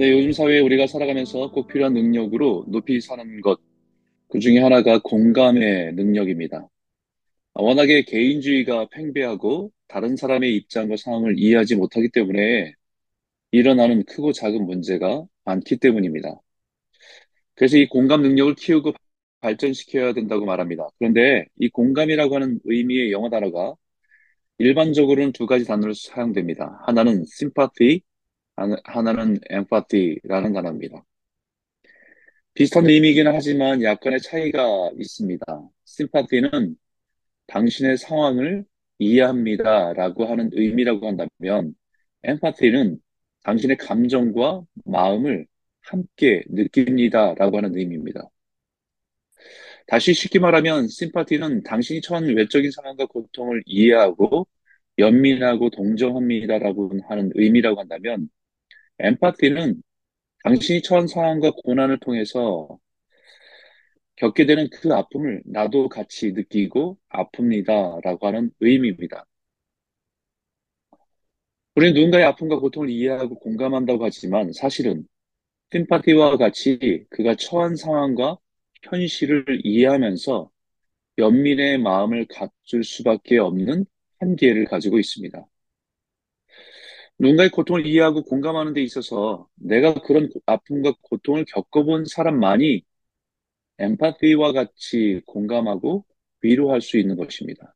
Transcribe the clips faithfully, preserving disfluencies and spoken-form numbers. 네, 요즘 사회에 우리가 살아가면서 꼭 필요한 능력으로 높이 사는 것, 그 중에 하나가 공감의 능력입니다. 아, 워낙에 개인주의가 팽배하고 다른 사람의 입장과 상황을 이해하지 못하기 때문에 일어나는 크고 작은 문제가 많기 때문입니다. 그래서 이 공감 능력을 키우고 발전시켜야 된다고 말합니다. 그런데 이 공감이라고 하는 의미의 영어 단어가 일반적으로는 두 가지 단어로 사용됩니다. 하나는 sympathy, 하나는 empathy라는 단어입니다. 비슷한 의미이긴 하지만 약간의 차이가 있습니다. sympathy는 당신의 상황을 이해합니다라고 하는 의미라고 한다면, empathy는 당신의 감정과 마음을 함께 느낍니다라고 하는 의미입니다. 다시 쉽게 말하면 심파티는 당신이 처한 외적인 상황과 고통을 이해하고 연민하고 동정합니다라고 하는 의미라고 한다면, 엠파티는 당신이 처한 상황과 고난을 통해서 겪게 되는 그 아픔을 나도 같이 느끼고 아픕니다라고 하는 의미입니다. 우리는 누군가의 아픔과 고통을 이해하고 공감한다고 하지만 사실은 심파티와 같이 그가 처한 상황과 현실을 이해하면서 연민의 마음을 갖출 수밖에 없는 한계를 가지고 있습니다. 누군가의 고통을 이해하고 공감하는 데 있어서 내가 그런 아픔과 고통을 겪어본 사람만이 엠파티와 같이 공감하고 위로할 수 있는 것입니다.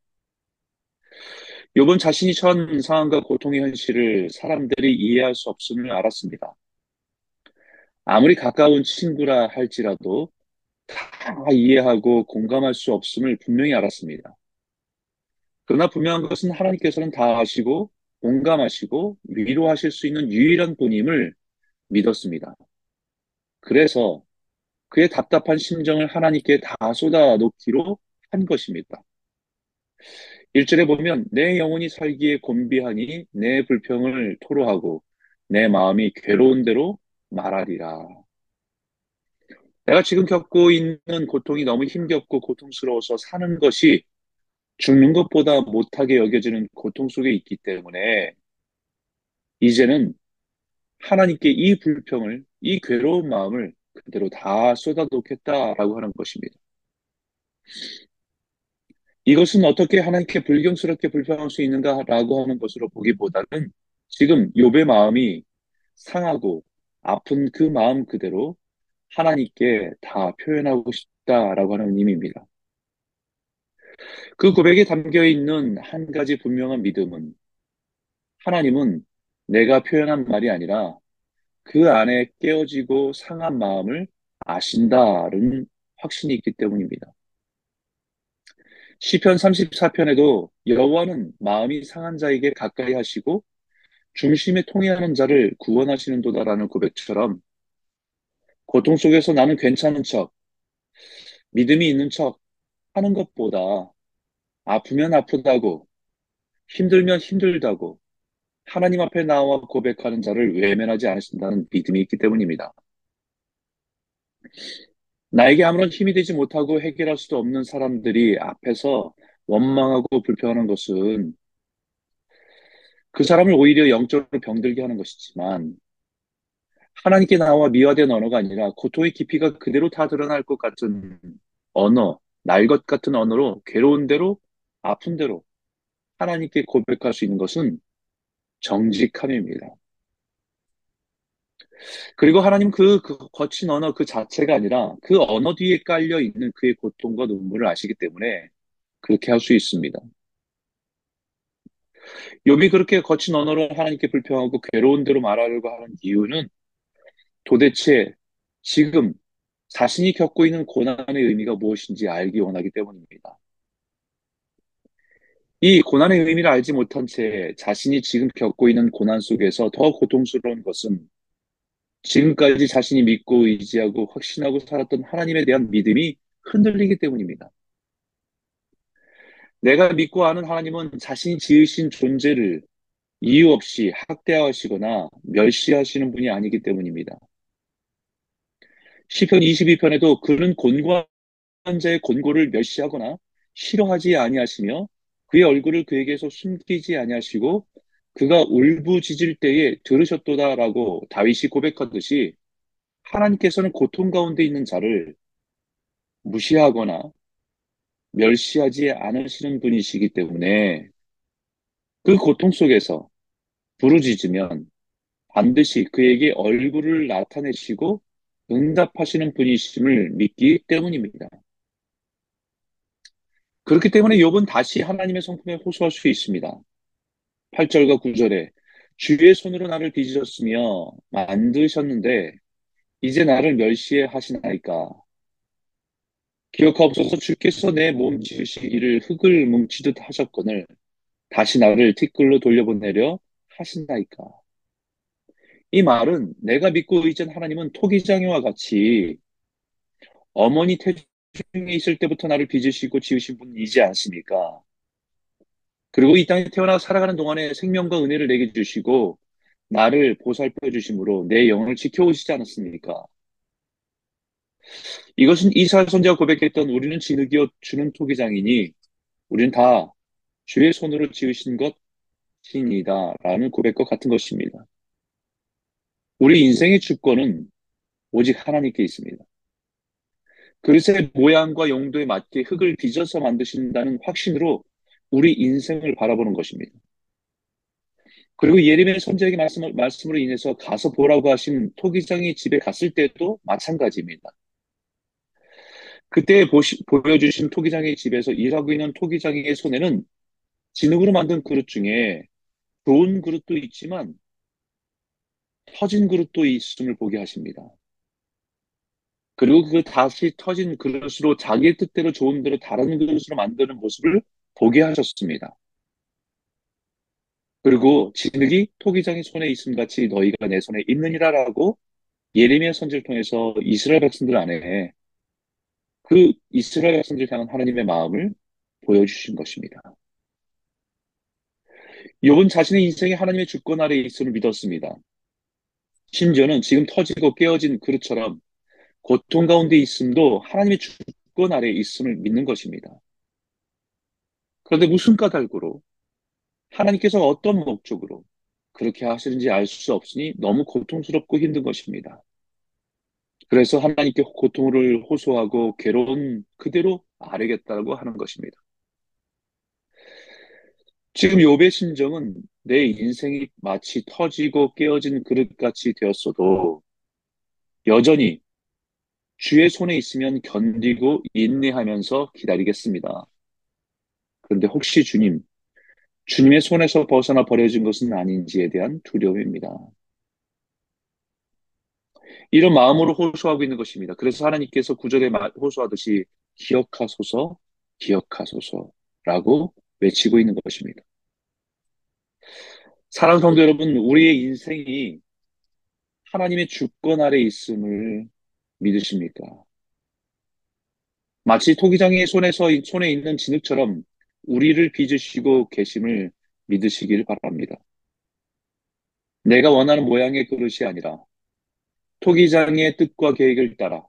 욥은 자신이 처한 상황과 고통의 현실을 사람들이 이해할 수 없음을 알았습니다. 아무리 가까운 친구라 할지라도 다 이해하고 공감할 수 없음을 분명히 알았습니다. 그러나 분명한 것은 하나님께서는 다 아시고 공감하시고 위로하실 수 있는 유일한 분임을 믿었습니다. 그래서 그의 답답한 심정을 하나님께 다 쏟아놓기로 한 것입니다. 일 절에 보면 내 영혼이 살기에 곤비하니 내 불평을 토로하고 내 마음이 괴로운 대로 말하리라. 내가 지금 겪고 있는 고통이 너무 힘겹고 고통스러워서 사는 것이 죽는 것보다 못하게 여겨지는 고통 속에 있기 때문에 이제는 하나님께 이 불평을, 이 괴로운 마음을 그대로 다 쏟아놓겠다라고 하는 것입니다. 이것은 어떻게 하나님께 불경스럽게 불평할 수 있는가라고 하는 것으로 보기보다는 지금 욥의 마음이 상하고 아픈 그 마음 그대로 하나님께 다 표현하고 싶다라고 하는 의미입니다. 그 고백에 담겨있는 한 가지 분명한 믿음은 하나님은 내가 표현한 말이 아니라 그 안에 깨어지고 상한 마음을 아신다는 확신이 있기 때문입니다. 시편 삼십사 편에도 여호와는 마음이 상한 자에게 가까이 하시고 중심에 통회하는 자를 구원하시는 도다라는 고백처럼 고통 속에서 나는 괜찮은 척, 믿음이 있는 척 하는 것보다 아프면 아프다고, 힘들면 힘들다고 하나님 앞에 나와 고백하는 자를 외면하지 않으신다는 믿음이 있기 때문입니다. 나에게 아무런 힘이 되지 못하고 해결할 수도 없는 사람들이 앞에서 원망하고 불평하는 것은 그 사람을 오히려 영적으로 병들게 하는 것이지만 하나님께 나와 미화된 언어가 아니라 고통의 깊이가 그대로 다 드러날 것 같은 언어, 날 것 같은 언어로 괴로운 대로, 아픈 대로 하나님께 고백할 수 있는 것은 정직함입니다. 그리고 하나님 그, 그 거친 언어 그 자체가 아니라 그 언어 뒤에 깔려 있는 그의 고통과 눈물을 아시기 때문에 그렇게 할 수 있습니다. 욥이 그렇게 거친 언어로 하나님께 불평하고 괴로운 대로 말하려고 하는 이유는 도대체 지금 자신이 겪고 있는 고난의 의미가 무엇인지 알기 원하기 때문입니다. 이 고난의 의미를 알지 못한 채 자신이 지금 겪고 있는 고난 속에서 더 고통스러운 것은 지금까지 자신이 믿고 의지하고 확신하고 살았던 하나님에 대한 믿음이 흔들리기 때문입니다. 내가 믿고 아는 하나님은 자신이 지으신 존재를 이유 없이 학대하시거나 멸시하시는 분이 아니기 때문입니다. 시편 이십이 편에도 그는 곤고한 자의 곤고를 멸시하거나 싫어하지 아니하시며 그의 얼굴을 그에게서 숨기지 아니하시고 그가 울부짖을 때에 들으셨도다라고 다윗이 고백하듯이 하나님께서는 고통 가운데 있는 자를 무시하거나 멸시하지 않으시는 분이시기 때문에 그 고통 속에서 부르짖으면 반드시 그에게 얼굴을 나타내시고 응답하시는 분이심을 믿기 때문입니다. 그렇기 때문에 욥은 다시 하나님의 성품에 호소할 수 있습니다. 팔 절과 구 절에 주의 손으로 나를 빚으셨으며 만드셨는데 이제 나를 멸시해 하시나이까. 기억하옵소서 주께서 내 몸 지으시기를 흙을 뭉치듯 하셨거늘 다시 나를 티끌로 돌려보내려 하신다이까. 이 말은 내가 믿고 의지한 하나님은 토기장애와 같이 어머니 태중에 있을 때부터 나를 빚으시고 지으신 분이지 않습니까? 그리고 이 땅에 태어나 살아가는 동안에 생명과 은혜를 내게 주시고 나를 보살펴 주심으로 내 영혼을 지켜오시지 않았습니까? 이것은 이사야 선지자가 고백했던 우리는 진흙이여 주는 토기장이니 우리는 다 주의 손으로 지으신 것이니이다 라는 고백과 같은 것입니다. 우리 인생의 주권은 오직 하나님께 있습니다. 그릇의 모양과 용도에 맞게 흙을 빚어서 만드신다는 확신으로 우리 인생을 바라보는 것입니다. 그리고 예레미야 선지자에게 말씀을, 말씀으로 인해서 가서 보라고 하신 토기장이 집에 갔을 때도 마찬가지입니다. 그때 보시, 보여주신 토기장의 집에서 일하고 있는 토기장의 손에는 진흙으로 만든 그릇 중에 좋은 그릇도 있지만 터진 그릇도 있음을 보게 하십니다. 그리고 그 다시 터진 그릇으로 자기의 뜻대로 좋은 대로 다른 그릇으로 만드는 모습을 보게 하셨습니다. 그리고 진흙이 토기장의 손에 있음같이 너희가 내 손에 있느니라 라고 예레미야 선지를 통해서 이스라엘 백성들 안에 그 이스라엘 백성들 향한 하나님의 마음을 보여주신 것입니다. 욥은 자신의 인생이 하나님의 주권 아래에 있음을 믿었습니다. 심지어는 지금 터지고 깨어진 그릇처럼 고통 가운데 있음도 하나님의 주권 아래에 있음을 믿는 것입니다. 그런데 무슨 까닭으로 하나님께서 어떤 목적으로 그렇게 하시는지 알 수 없으니 너무 고통스럽고 힘든 것입니다. 그래서 하나님께 고통을 호소하고 괴로운 그대로 아뢰겠다고 하는 것입니다. 지금 욥의 심정은 내 인생이 마치 터지고 깨어진 그릇같이 되었어도 여전히 주의 손에 있으면 견디고 인내하면서 기다리겠습니다. 그런데 혹시 주님, 주님의 손에서 벗어나 버려진 것은 아닌지에 대한 두려움입니다. 이런 마음으로 호소하고 있는 것입니다. 그래서 하나님께서 구 절에 호소하듯이 기억하소서, 기억하소서라고 외치고 있는 것입니다. 사랑하는 성도 여러분, 우리의 인생이 하나님의 주권 아래 있음을 믿으십니까? 마치 토기장의 손에서 손에 있는 진흙처럼 우리를 빚으시고 계심을 믿으시길 바랍니다. 내가 원하는 모양의 그릇이 아니라 토기장의 뜻과 계획을 따라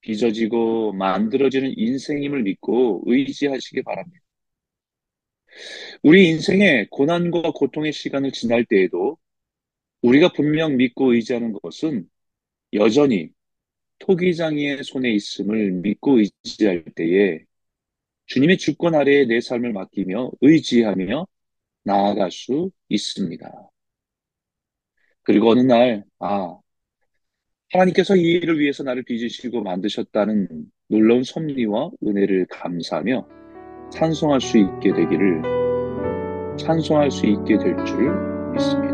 빚어지고 만들어지는 인생임을 믿고 의지하시기 바랍니다. 우리 인생의 고난과 고통의 시간을 지날 때에도 우리가 분명 믿고 의지하는 것은 여전히 토기장의 손에 있음을 믿고 의지할 때에 주님의 주권 아래에 내 삶을 맡기며 의지하며 나아갈 수 있습니다. 그리고 어느 날 아 하나님께서 이 일을 위해서 나를 빚으시고 만드셨다는 놀라운 섭리와 은혜를 감사하며 찬송할 수 있게 되기를 찬송할 수 있게 될 줄 믿습니다.